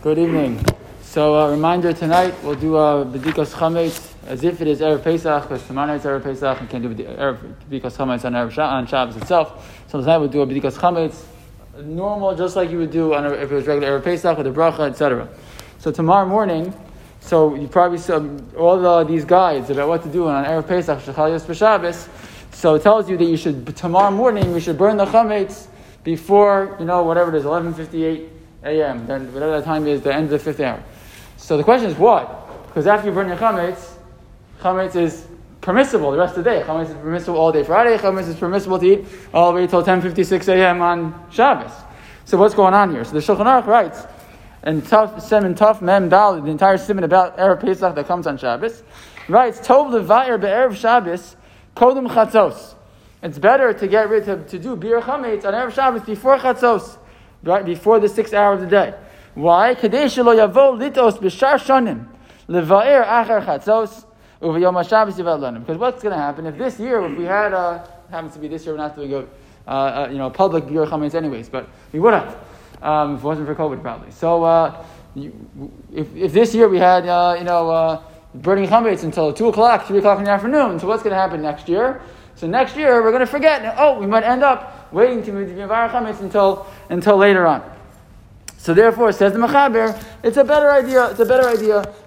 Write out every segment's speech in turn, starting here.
Good evening. So a reminder tonight, we'll do b'dikas chametz as if it is erev Pesach, because tomorrow night is erev Pesach, and can't do b'dikas chametz on Shabbos itself. So tonight we'll do a b'dikas chametz, normal, just like you would do on if it was regular erev Pesach with a bracha, etc. So tomorrow morning, so you probably saw all these guides about what to do on erev Pesach, Shehalos b'Shabbos. So it tells you that you should, tomorrow morning, you should burn the chametz before, whatever it is, 11:58 a.m., then whatever that time is, the end of the fifth hour. So the question is, what? Because after you burn your chametz, chametz is permissible the rest of the day. Chametz is permissible all day Friday. Chametz is permissible to eat all the way till 10:56 a.m. on Shabbos. So what's going on here? So the Shulchan Aruch writes, and Semin Tav, Mem Dal, the entire Semin about erev Pesach that comes on Shabbos, writes, Tob Levayr be'erev Shabbos, Kodum Chatzos. It's better to get rid to do biur chametz on erev Shabbos before Chatzos, right before the 6th hour of the day. Why? Kedei shelo yavo litos b'shar shonim levair achar Chatzos uvayom Shabbos yivadlanim. Because what's going to happen if this year, if we had happens to be this year, we're not doing a public biur chametz anyways, but we would have if it wasn't for COVID probably. So if this year we had burning chametz until 2:00, 3:00 in the afternoon, so what's going to happen next year? So next year, we're going to forget. Oh, we might end up waiting to be mevar chametz until later on. So therefore, says the Mechaber, it's a better idea. It's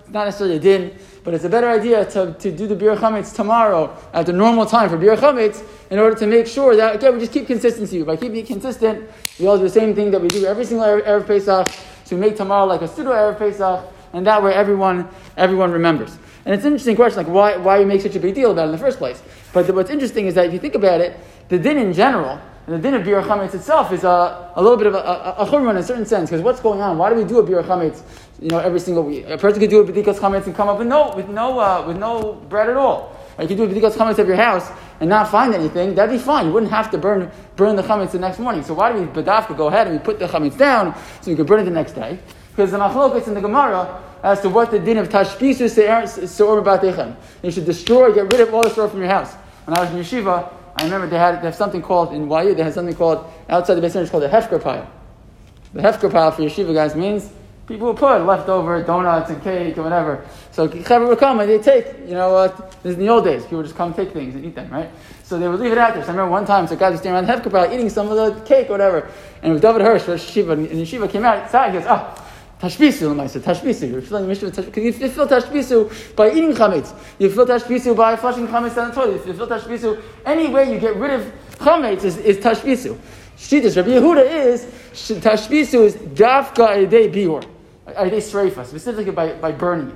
not necessarily a din, but it's a better idea to do the biur chametz tomorrow at the normal time for biur chametz in order to make sure that, again, we just keep consistency. By keeping it consistent, we all do the same thing that we do every single erev Pesach. So we make tomorrow like a pseudo erev Pesach, and that way everyone remembers. And it's an interesting question, like why you make such a big deal about it in the first place. But what's interesting is that if you think about it, the din in general, and the din of biur chametz itself is a little bit of a chumrah in a certain sense, because what's going on? Why do we do a biur chametz, every single week? A person could do a b'dikas chametz and come up with no bread at all. Like you do a b'dikas chametz at your house and not find anything, that'd be fine. You wouldn't have to burn the chametz the next morning. So why do we badafka go ahead and we put the chametz down so we can burn it the next day? Because the Machlokes in the Gemara as to what the din of Tashbisu say, you should destroy, get rid of all the store from your house. When I was in Yeshiva, I remember they have something called, in YU, they had something called, outside the basement, it's called the Hefker pile. The Hefker pile for Yeshiva guys means people will put leftover donuts and cake and whatever. So Mechaber would come and they take, this is in the old days, people would just come take things and eat them, right? So they would leave it out there. So I remember one time, so guys were standing around the Hefker pile eating some of the cake or whatever. And it was David Hirsch, and Yeshiva came outside, he goes, oh, Tashbisu, I said, Tashbisu. You're feeling Mishra Tash, because you feel Tashbisu by eating chametz. You feel Tashbisu by flushing chametz down the toilet. You feel Tashbisu. Any way you get rid of chametz is Tashbisu. Shittas Rabbi Yehuda is, Tashbisu is dafka aidei bior, aidei Shreifas, specifically by burning it.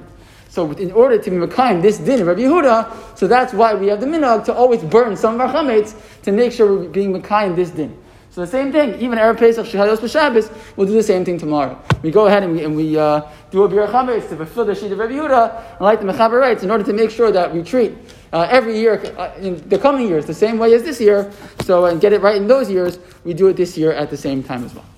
So in order to be mekayim this din of Rabbi Yehuda, so that's why we have the minog to always burn some of our chametz to make sure we're being mekayim this din. So the same thing, even erev Pesach, Shehalos b'Shabbos, we'll do the same thing tomorrow. We go ahead and we do a biur chametz to fulfill the shita of Rabbi Yehuda, and like the Mechaber writes, in order to make sure that we treat every year, in the coming years, the same way as this year, so and get it right in those years, we do it this year at the same time as well.